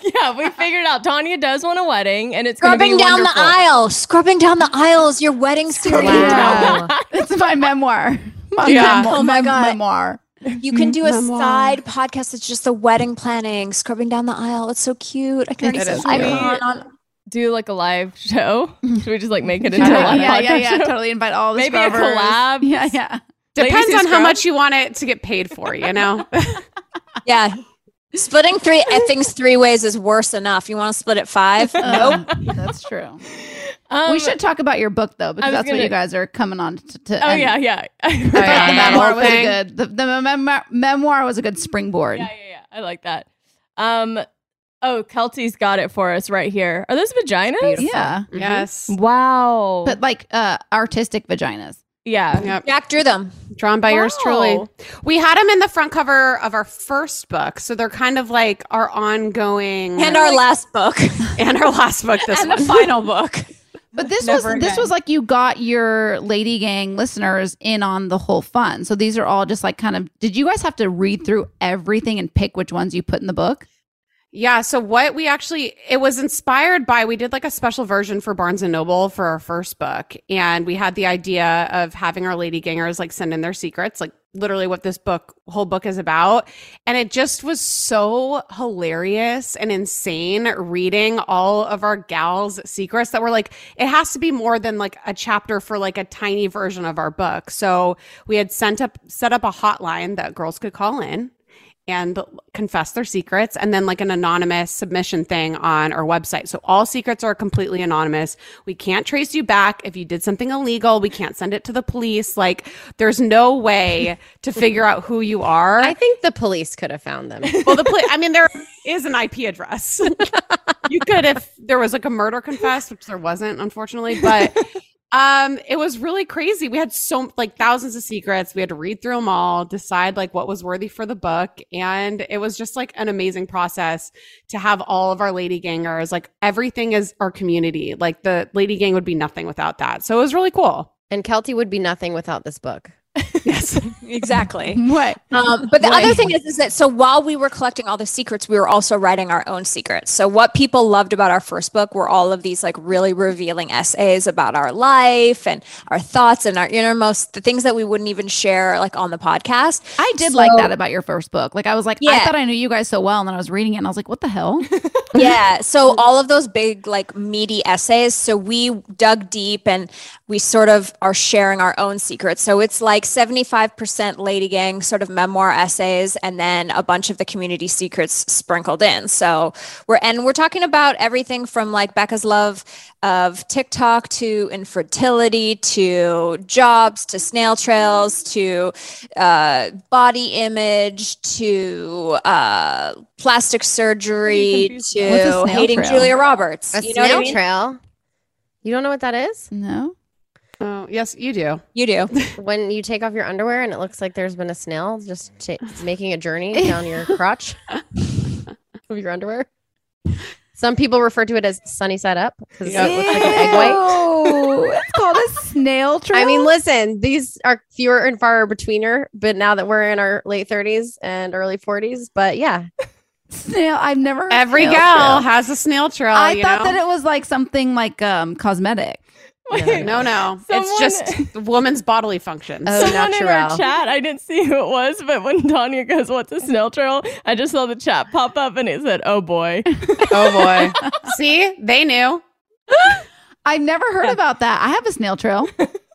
Yeah, we figured out Tanya does want a wedding, and it's scrubbing be down wonderful. the aisle. Scrubbing down the aisles. Your wedding series. Wow. It's my memoir. My yeah. Memoir, oh my, my God. Memoir. You can do a Memoir. side podcast that's just the wedding planning, scrubbing down the aisle. It's so cute. I can already see it. Do like a live show. Should we just like make it into yeah, a live yeah, podcast? Yeah, yeah, yeah. Totally invite all the Maybe scrubbers. Maybe a collab. Yeah, yeah. Depends on scrub. how much you want it to get paid for, you know? yeah. Splitting three things three ways is worse enough. You want to split it five? Nope. That's true. Um, we should talk about your book, though, because that's gonna, what you guys are coming on to. to oh, yeah, yeah. I thought yeah. the memoir was a good, the, the mem- memoir was a good springboard. Yeah, yeah, yeah. I like that. Um, oh, Kelty's got it for us right here. Are those vaginas? Beautiful. Yeah. Mm-hmm. Yes. Wow. But like uh, artistic vaginas. Yeah. Yep. Jack drew them. Drawn by wow. yours truly. We had them in the front cover of our first book. So they're kind of like our ongoing. And our like, last book. And our last book. This and one. The final book. But this Never was again. This was like you got your Lady Gang listeners in on the whole fun. So these are all just like kind of, did you guys have to read through everything and pick which ones you put in the book? Yeah. So what we actually, it was inspired by, we did like a special version for Barnes and Noble for our first book. And we had the idea of having our Lady Gangers like send in their secrets, like literally what this book, whole book is about. And it just was so hilarious and insane reading all of our gals' secrets that were like, it has to be more than like a chapter for like a tiny version of our book. So we had sent up, set up a hotline that girls could call in and confess their secrets, and then like an anonymous submission thing on our website. So all secrets are completely anonymous. We can't trace you back. If you did something illegal, we can't send it to the police. Like there's no way to figure out who you are. I think the police could have found them. Well, the police, I mean, there is an I P address. You could if there was like a murder confess, which there wasn't, unfortunately, but Um, it was really crazy. We had so like thousands of secrets. We had to read through them all, decide like what was worthy for the book. And it was just like an amazing process to have all of our Lady Gangers. Like everything is our community. Like the Lady Gang would be nothing without that. So it was really cool. And Kelty would be nothing without this book. Yes, exactly. What? Um, but the what? other thing is, is that so while we were collecting all the secrets, we were also writing our own secrets. So what people loved about our first book were all of these like really revealing essays about our life and our thoughts and our innermost, the things that we wouldn't even share like on the podcast. I did so, like that about your first book. Like I was like, yeah. I thought I knew you guys so well. And then I was reading it and I was like, what the hell? Yeah. So all of those big like meaty essays. So we dug deep and we sort of are sharing our own secrets. So it's like seventy-five percent Lady Gang sort of memoir essays, and then a bunch of the community secrets sprinkled in. So we're, and we're talking about everything from like Becca's love of TikTok to infertility, to jobs, to snail trails, to uh, body image, to uh, plastic surgery, to hating trail? Julia Roberts. A you know snail what I mean? Trail? You don't know what that is? No. Oh, yes, you do. You do. When you take off your underwear and it looks like there's been a snail just ch- making a journey down your crotch of your underwear. Some people refer to it as sunny side up because yeah. it looks like an egg white. It's called a snail trail. I mean, listen, these are fewer and far betweener, but now that we're in our late thirties and early forties, but yeah. Snail. I've never heard Every gal trail. has a snail trail. I you thought know? that it was like something like um, cosmetic. Wait, no, no. Someone, it's just the woman's bodily functions. Oh, someone natural. in our chat, I didn't see who it was, but when Tanya goes, what's a snail trail? I just saw the chat pop up and it said, oh boy. Oh boy. See, they knew. I've never heard about that. I have a snail trail.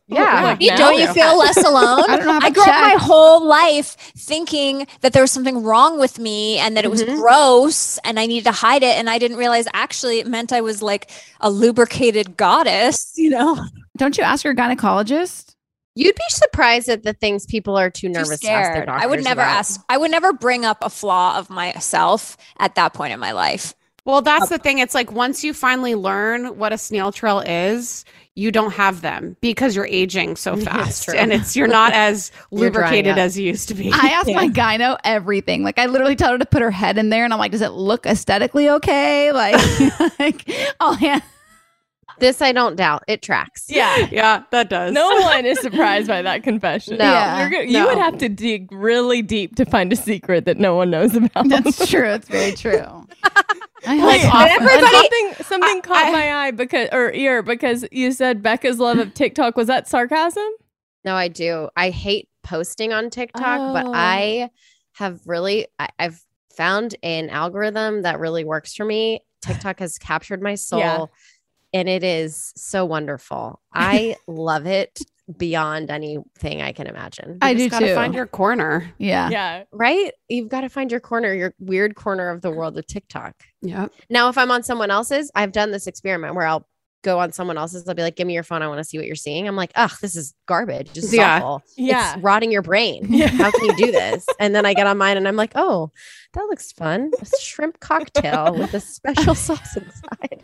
Yeah. Like, don't now? you feel less alone? I, don't I grew check. up my whole life thinking that there was something wrong with me and that mm-hmm. it was gross and I needed to hide it. And I didn't realize actually it meant I was like a lubricated goddess, you know? Don't you ask your gynecologist? You'd be surprised at the things people are too nervous to ask their doctors. I would never about. ask. I would never bring up a flaw of myself at that point in my life. Well, that's the thing. It's like once you finally learn what a snail trail is, you don't have them because you're aging so fast and it's you're not as lubricated as you used to be. I asked yeah. my gyno everything. Like I literally told her to put her head in there and I'm like, does it look aesthetically okay? Like, like oh yeah. This I don't doubt. It tracks. Yeah. Yeah, that does. No one is surprised by that confession. No. Yeah. You're gonna, no. You would have to dig really deep to find a secret that no one knows about. That's true. That's very true. I Wait, everybody, something something I, caught I, my eye because or ear because you said Becca's love of TikTok. Was that sarcasm? No, I do. I hate posting on TikTok, oh. but I have really I, I've found an algorithm that really works for me. TikTok has captured my soul. Yeah. And it is so wonderful. I love it beyond anything I can imagine. You I just do gotta too. Find your corner. Yeah. Yeah. Right. You've got to find your corner, your weird corner of the world of TikTok. Yeah. Now, if I'm on someone else's, I've done this experiment where I'll go on someone else's. I'll be like, give me your phone. I want to see what you're seeing. I'm like, ugh, this is garbage. Just yeah. awful. Yeah. It's rotting your brain. Yeah. How can you do this? And then I get on mine and I'm like, oh, that looks fun. A shrimp cocktail with a special sauce inside.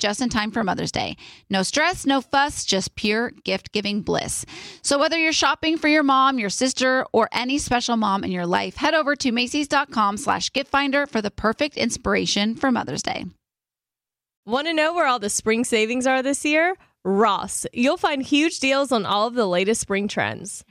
just in time for Mother's Day. No stress, no fuss, just pure gift-giving bliss. So whether you're shopping for your mom, your sister, or any special mom in your life, head over to Macy's.com slash gift finder for the perfect inspiration for Mother's Day. Want to know where all the spring savings are this year? Ross. You'll find huge deals on all of the latest spring trends.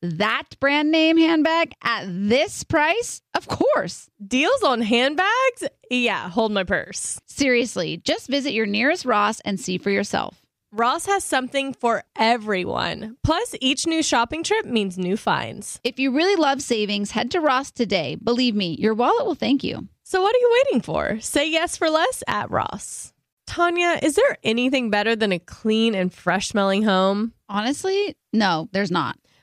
That brand name handbag at this price? Of course. Deals on handbags? Yeah, hold my purse. Seriously, just visit your nearest Ross and see for yourself. Ross has something for everyone. Plus, each new shopping trip means new finds. If you really love savings, head to Ross today. Believe me, your wallet will thank you. So what are you waiting for? Say yes for less at Ross. Tanya, is there anything better than a clean and fresh-smelling home? Honestly, no, there's not.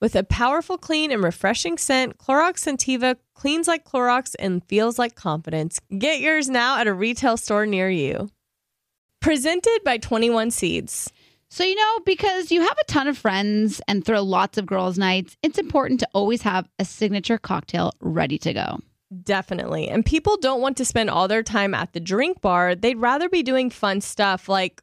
With a powerful, clean, and refreshing scent, Clorox Scentiva cleans like Clorox and feels like confidence. Get yours now at a retail store near you. Presented by twenty-one Seeds. So, you know, because you have a ton of friends and throw lots of girls' nights, it's important to always have a signature cocktail ready to go. Definitely. And people don't want to spend all their time at the drink bar. They'd rather be doing fun stuff like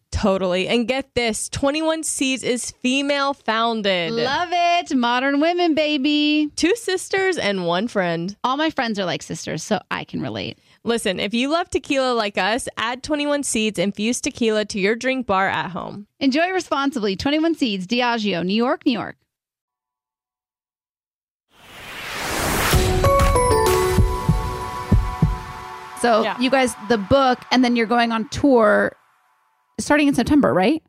Totally. And get this, twenty-one Seeds is female founded. Love it. Modern women, baby. Two sisters and one friend. All my friends are like sisters, so I can relate. Listen, if you love tequila like us, add twenty-one Seeds infused tequila to your drink bar at home. Enjoy responsibly. twenty-one Seeds, Diageo, New York, New York. So yeah. You guys, the book, and then you're going on tour starting in September, right?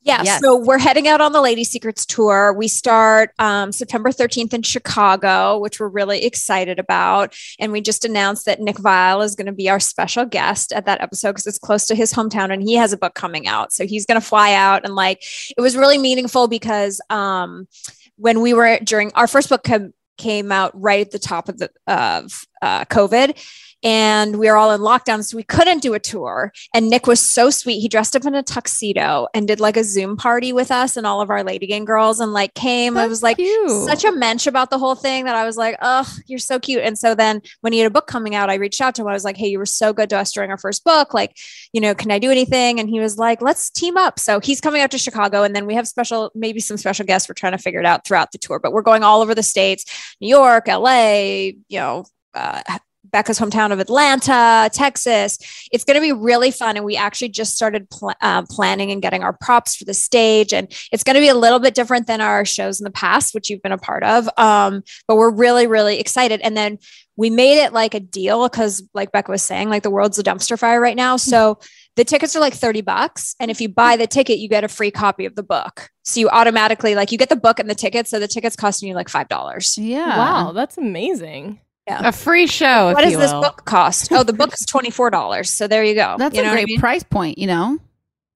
Yeah. Yes. So we're heading out on the Lady Secrets tour. We start um, September thirteenth in Chicago, which we're really excited about. And we just announced that Nick Viall is going to be our special guest at that episode because it's close to his hometown and he has a book coming out. So he's going to fly out. And like, it was really meaningful because um, when we were during our first book com- came out right at the top of the, of, uh, COVID. And we were all in lockdown, so we couldn't do a tour. And Nick was so sweet. He dressed up in a tuxedo and did like a Zoom party with us and all of our Lady Gang girls and like came. That's I was like cute. Such a mensch about the whole thing that I was like, oh, you're so cute. And so then when he had a book coming out, I reached out to him. I was like, hey, you were so good to us during our first book. Like, you know, can I do anything? And he was like, let's team up. So he's coming out to Chicago. And then we have special, maybe some special guests. We're trying to figure it out throughout the tour, but we're going all over the states, New York, L A, you know, uh, Becca's hometown of Atlanta, Texas. It's going to be really fun. And we actually just started pl- uh, planning and getting our props for the stage. And it's going to be a little bit different than our shows in the past, which you've been a part of. Um, but we're really, really excited. And then we made it like a deal because like Becca was saying, like the world's a dumpster fire right now. So the tickets are like thirty bucks. And if you buy the ticket, you get a free copy of the book. So you automatically like you get the book and the ticket. So the ticket's costing you like five dollars. Yeah. Wow. That's amazing. Yeah. A free show. What if does you this will. book cost? Oh, the book is twenty-four dollars. So there you go. That's you know a great I mean? price point, you know?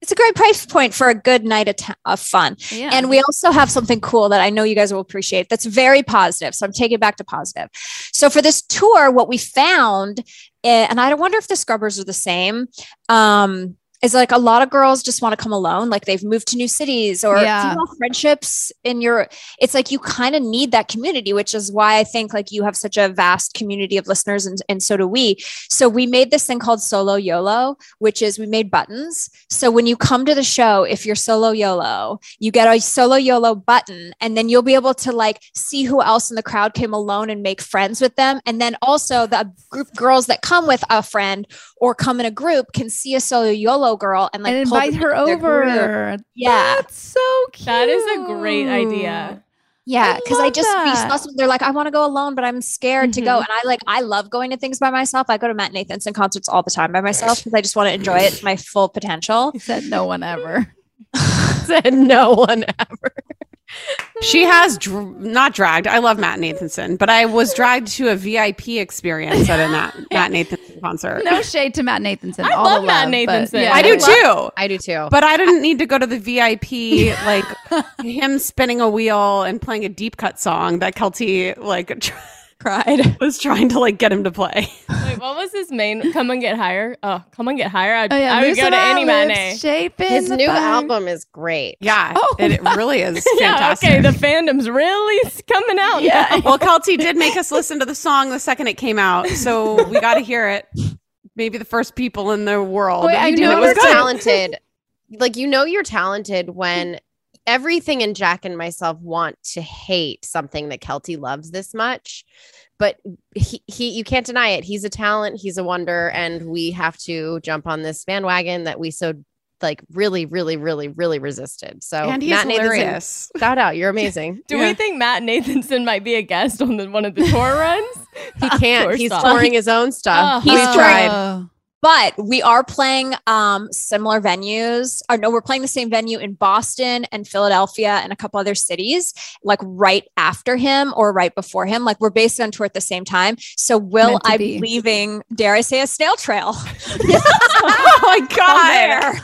It's a great price point for a good night of, t- of fun. Yeah. And we also have something cool that I know you guys will appreciate. That's very positive. So I'm taking it back to positive. So for this tour, what we found, and I wonder if the scrubbers are the same, um, is like a lot of girls just want to come alone. Like they've moved to new cities or yeah. female friendships in your, it's like, you kind of need that community, which is why I think like you have such a vast community of listeners and, and so do we. So we made this thing called Solo YOLO, which is we made buttons. So when you come to the show, if you're Solo YOLO, you get a Solo YOLO button and then you'll be able to like see who else in the crowd came alone and make friends with them. And then also the group girls that come with a friend or come in a group can see a Solo YOLO girl and like and invite her over. Yeah, that's so cute. That is a great idea. Yeah, because I, I just be they're like, I want to go alone, but I'm scared mm-hmm. to go. And I like, I love going to things by myself. I go to Matt Nathanson concerts all the time by myself because I just want to enjoy it to my full potential. He said no one ever. said no one ever. She has dr- not dragged. I love Matt Nathanson, but I was dragged to a V I P experience at a Matt, Matt Nathanson concert. No shade to Matt Nathanson. I All love Matt love, Nathanson. Yeah, I do I love, too. I do too. But I didn't need to go to the V I P, like him spinning a wheel and playing a deep cut song that Kelty like tr- cried was trying to like get him to play. Wait, what was his main? Come and get higher. Oh, come and get higher. I, oh, yeah. I would go to any Manet. His new bar. album is great. Yeah, oh, and it really is fantastic. Yeah, okay, the fandom's really coming out. Yeah. Now. Well, Kelty did make us listen to the song the second it came out, so we got to hear it. Maybe the first people in the world. Wait, I know you're talented. Like you know you're talented when everything in Jack and myself want to hate something that Kelty loves this much, but he, he, you can't deny it. He's a talent. He's a wonder. And we have to jump on this bandwagon that we so like really, really, really, really resisted. So and he's Matt hilarious. Nathanson, shout out. You're amazing. Do yeah. we think Matt Nathanson might be a guest on the, one of the tour runs? He can't. He's stuff. touring his own stuff. Uh-huh. He's tried. Uh-huh. But we are playing um, similar venues. Or no, we're playing the same venue in Boston and Philadelphia and a couple other cities, like right after him or right before him. Like we're based on tour at the same time. So will I be leaving, dare I say, a snail trail? Oh my God.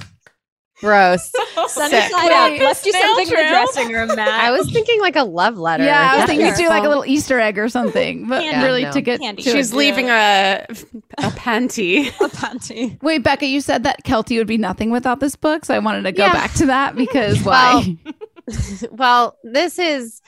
Gross. Sunny side up. Wait, let's do something trail? in the dressing room, Matt. I was thinking like a love letter. Yeah, I was thinking you do like a little Easter egg or something. But Candy. really, yeah, no. to get Candy. To she's it. leaving a a panty. a panty. Wait, Becca, you said that Kelty would be nothing without this book, so I wanted to go yeah. back to that because why? Well, well, this is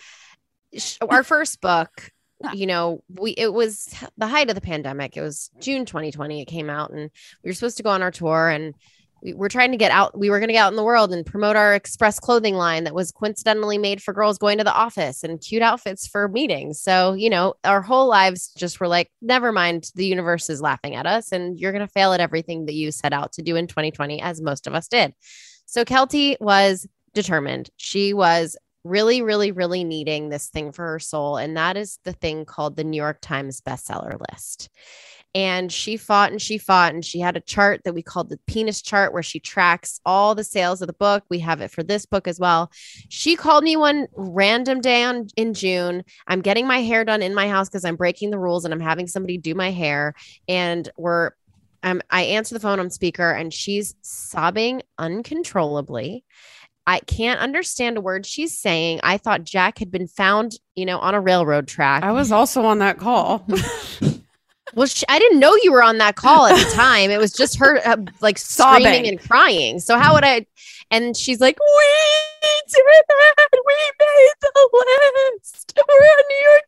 our first book. You know, we it was the height of the pandemic. It was June twenty twenty. It came out, and we were supposed to go on our tour and. We were trying to get out. We were going to get out in the world and promote our express clothing line that was coincidentally made for girls going to the office and cute outfits for meetings. So, you know, our whole lives just were like, never mind. The universe is laughing at us and you're going to fail at everything that you set out to do in twenty twenty, as most of us did. So Kelty was determined. She was really, really, really needing this thing for her soul. And that is the thing called the New York Times bestseller list. And she fought and she fought and she had a chart that we called the penis chart where she tracks all the sales of the book. We have it for this book as well. She called me one random day on in June. I'm getting my hair done in my house because I'm breaking the rules and I'm having somebody do my hair. And we're um, I answer the phone on speaker and she's sobbing uncontrollably. I can't understand a word she's saying. I thought Jack had been found, you know, on a railroad track. I was also on that call. Well, she, I didn't know you were on that call at the time. It was just her uh, like sobbing, screaming and crying. So how would I? And she's like, we did it. We made the list. We're a New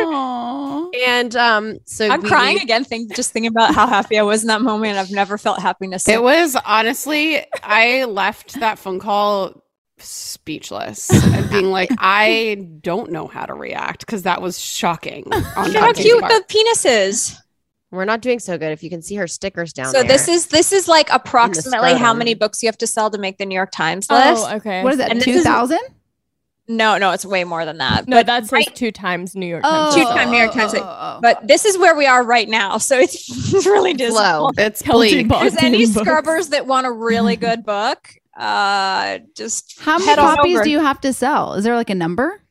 York Times bestseller. Aww. And um, so I'm we, crying again. Think just thinking about how happy I was in that moment. I've never felt happiness. It was honestly, I left that phone call speechless and being like, I don't know how to react because that was shocking. On how cute the penis is. We're not doing so good. If you can see her stickers down so there. So this is this is like approximately how many books you have to sell to make the New York Times list. Oh, okay. What is that? Two thousand? No, no, it's way more than that. No, but that's like two times New York Times. Oh, two times New York Times. Oh, oh, oh. But this is where we are right now. So it's, it's really dismal. It's bleak. If there's any scrubbers that want a really good book, uh, just how many copies do you have to sell? Is there like a number?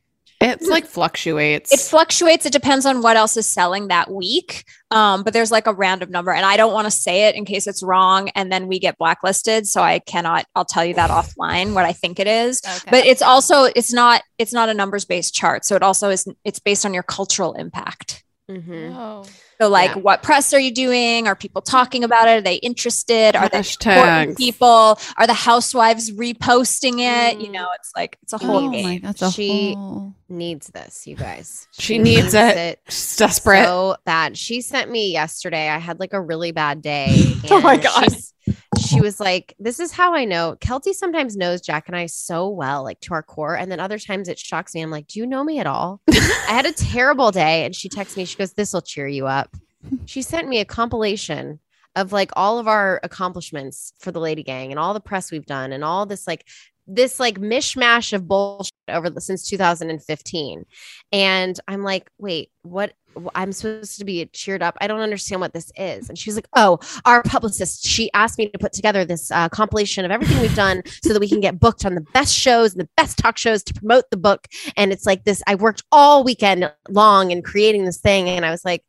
It's like fluctuates. It fluctuates. It depends on what else is selling that week. Um, but there's like a random number, and I don't want to say it in case it's wrong, and then we get blacklisted. So I cannot. I'll tell you that offline what I think it is. Okay. But it's also it's not it's not a numbers based chart. So it also is it's based on your cultural impact. Mm-hmm. Oh. So like, yeah. What press are you doing? Are people talking about it? Are they interested? Are they supporting people? Are the housewives reposting it? Mm. You know, it's like, it's a whole oh game. My, that's a she whole... needs this, you guys. She, she needs, needs it. it. She's desperate. So bad. She sent me yesterday. I had like a really bad day. Oh my gosh. She was like, this is how I know. Kelty sometimes knows Jack and I so well, like to our core. And then other times it shocks me. I'm like, do you know me at all? I had a terrible day. And she texts me. She goes, this will cheer you up. She sent me a compilation of like all of our accomplishments for the Lady Gang and all the press we've done and all this like this like mishmash of bullshit over the, since two thousand fifteen. And I'm like, wait, what? I'm supposed to be cheered up. I don't understand what this is. And she was like, oh, our publicist, she asked me to put together this uh, compilation of everything we've done so that we can get booked on the best shows and the best talk shows to promote the book. And it's like this, I worked all weekend long in creating this thing. And I was like,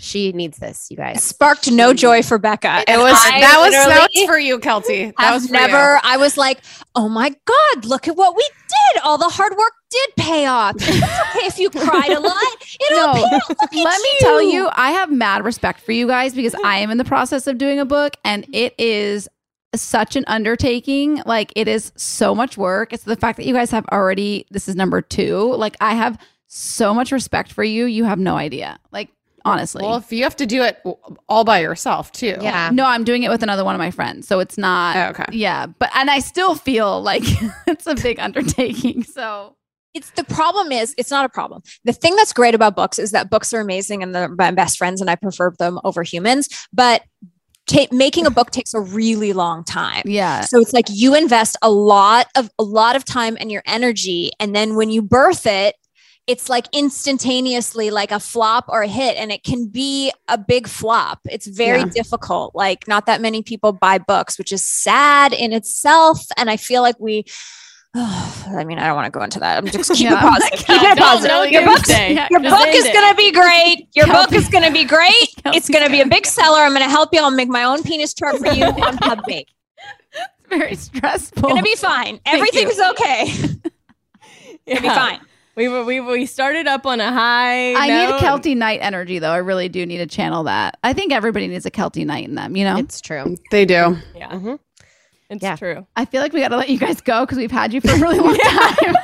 she needs this, you guys. It sparked no joy for Becca. It was I that was that was for you, Kelty. That was for never. You. I was like, oh my God, look at what we did! All the hard work did pay off. It's okay if you cried a lot. It'll no. pay off. Let you. me tell you, I have mad respect for you guys because I am in the process of doing a book, and it is such an undertaking. Like it is so much work. It's the fact that you guys have already. This is number two. Like I have so much respect for you. You have no idea. Like. Honestly. Well, if you have to do it all by yourself too. Yeah. No, I'm doing it with another one of my friends. So it's not. Oh, okay. Yeah. But, and I still feel like it's a big undertaking. So it's the problem is it's not a problem. The thing that's great about books is that books are amazing and they're my best friends and I prefer them over humans, but Ta- making a book takes a really long time. Yeah. So it's like you invest a lot of, a lot of time and your energy. And then when you birth it, it's like instantaneously like a flop or a hit, and it can be a big flop. It's very yeah. difficult. Like not that many people buy books, which is sad in itself. And I feel like we, oh, I mean, I don't want to go into that. I'm just keep yeah. it positive. Keep it positive. No, no, your book, yeah, your book is going to be great. Your book is going to be great. It's going to be a big seller. I'm going to help you. I'll make my own penis chart for you on PubMed. It's very stressful. It's going to be fine. Thank Everything's you. okay. yeah. It'll be fine. We were, we we started up on a high. I note. need a Kelty night energy though. I really do need to channel that. I think everybody needs a Kelty night in them. You know, it's true. They do. Yeah, mm-hmm. it's yeah. true. I feel like we got to let you guys go because we've had you for a really long time.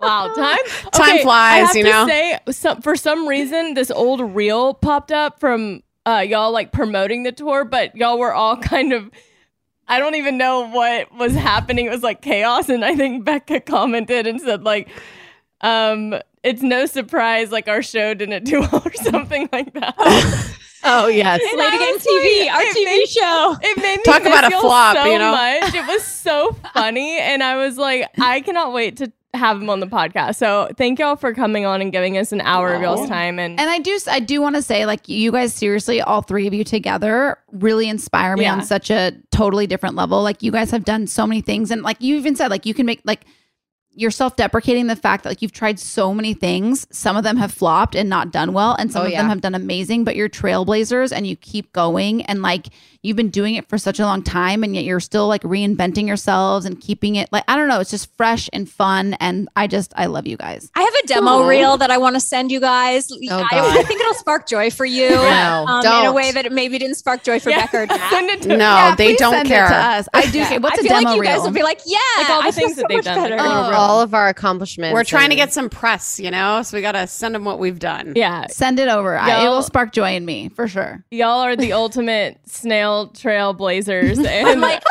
Wow, time okay, time flies. I have you to know, say, so, for some reason, this old reel popped up from uh, y'all like promoting the tour, but y'all were all kind of. I don't even know what was happening. It was like chaos, and I think Becca commented and said like. Um, it's no surprise, like our show didn't do well or something like that. Oh yes, Lady Gang T V, our T V made, show. It made me talk about a flop. So you know, much. It was so funny, and I was like, I cannot wait to have him on the podcast. So thank y'all for coming on and giving us an hour wow. of y'all's time. And and I do, I do want to say, like, you guys seriously, all three of you together, really inspire me yeah. on such a totally different level. Like, you guys have done so many things, and like you even said, like you can make like. you're self-deprecating the fact that like you've tried so many things. Some of them have flopped and not done well. And some oh, of yeah. them have done amazing, but you're trailblazers and you keep going. And like, you've been doing it for such a long time and yet you're still like reinventing yourselves and keeping it like, I don't know. It's just fresh and fun. And I just, I love you guys. I have a demo Aww. reel that I want to send you guys. Oh, I, I think it'll spark joy for you no, um, in a way that it maybe didn't spark joy for yeah. Becca or Jack. Send it to no, yeah, they don't send care. It to us. I do. Yeah. What's I a feel demo like you reel? Guys will be like, yeah, like all the I things so that they've done. All of our accomplishments. We're trying to get some press, you know, so we got to send them what we've done. Yeah. Send it over. I, it will spark joy in me for sure. Y'all are the ultimate snail trailblazers. And I'm like,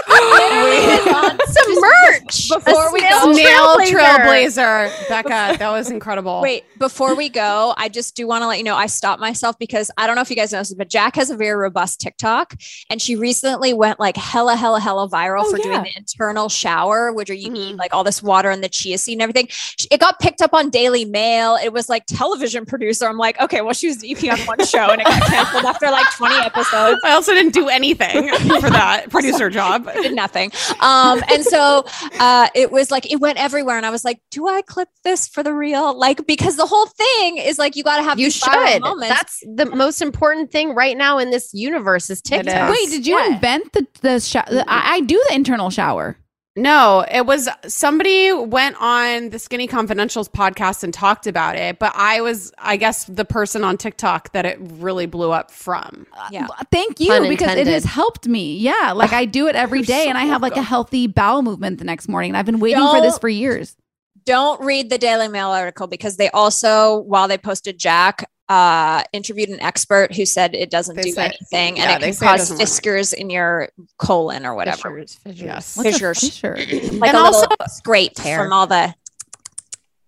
some merch before we go. Snail trailblazer. Becca, that was incredible. Wait, before we go, I just do want to let you know, I stopped myself because I don't know if you guys know, but Jack has a very robust TikTok and she recently went like hella, hella, hella viral oh, for yeah. doing the internal shower, which are you mm-hmm. need like all this water in the chia seed and everything. It got picked up on Daily Mail. It was like television producer. I'm like, okay, well, she was the E P on one show and it got canceled after like twenty episodes. I also didn't do anything for that producer job. I did nothing. Um, and so uh, it was like, it went everywhere. And I was like, do I clip this for the reel? Like, because the whole thing is like, you got to have you should. That's the most important thing right now in this universe is TikTok. Wait, did you yeah. invent the, the shower? Mm-hmm. I, I do the internal shower. No, it was somebody went on the Skinny Confidential's podcast and talked about it, but I was, I guess, the person on TikTok that it really blew up from. Yeah, thank you Pun because intended. It has helped me. Yeah, like I do it every day, so and I have welcome. Like a healthy bowel movement the next morning. And I've been waiting Don't- for this for years. Don't read the Daily Mail article because they also, while they posted Jack, uh, interviewed an expert who said it doesn't they do said, anything yeah, and it can cause it fissures work. In your colon or whatever. Fissures. Fissures. Yes. Fissures. Fissure? Like and a also scrape tear. From all the...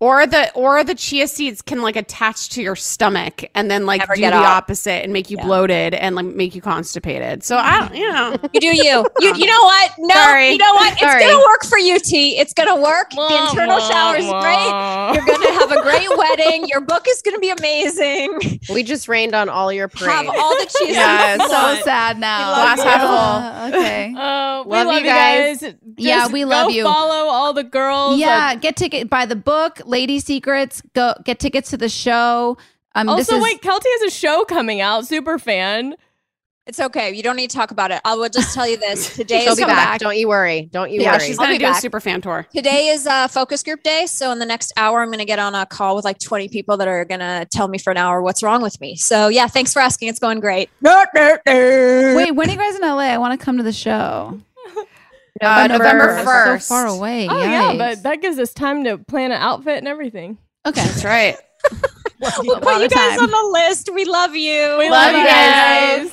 Or the or the chia seeds can like attach to your stomach and then like Never do the off. Opposite and make you yeah. bloated and like make you constipated. So I don't, you know. You do you. You you know what? No, Sorry. You know what? Sorry. It's going to work for you, T. It's going to work. Wah, the internal wah, shower is wah. Great. You're going to have a great wedding. Your book is going to be amazing. We just rained on all your parade. Have all the chia yeah, seeds. So sad now. Last half full. Okay. Uh, we love, love you guys. guys. Yeah, we love go you. Follow all the girls. Yeah, like, get ticket buy the book. Lady Secrets, go get tickets to the show. Um, also, this is- wait, Kelty has a show coming out. Super fan. It's okay. You don't need to talk about it. I will just tell you this. Today She'll is be back. back. Don't you worry. Don't you yeah, worry. She's going to do back. A super fan tour. Today is uh, focus group day. So in the next hour, I'm going to get on a call with like twenty people that are going to tell me for an hour what's wrong with me. So yeah, thanks for asking. It's going great. Wait, when are you guys in L A? I want to come to the show. November, uh, November first. So far away. Oh, yikes. Yeah, but that gives us time to plan an outfit and everything. Okay. That's right. We'll put we'll you guys time. On the list. We love you. We love, love you guys. guys.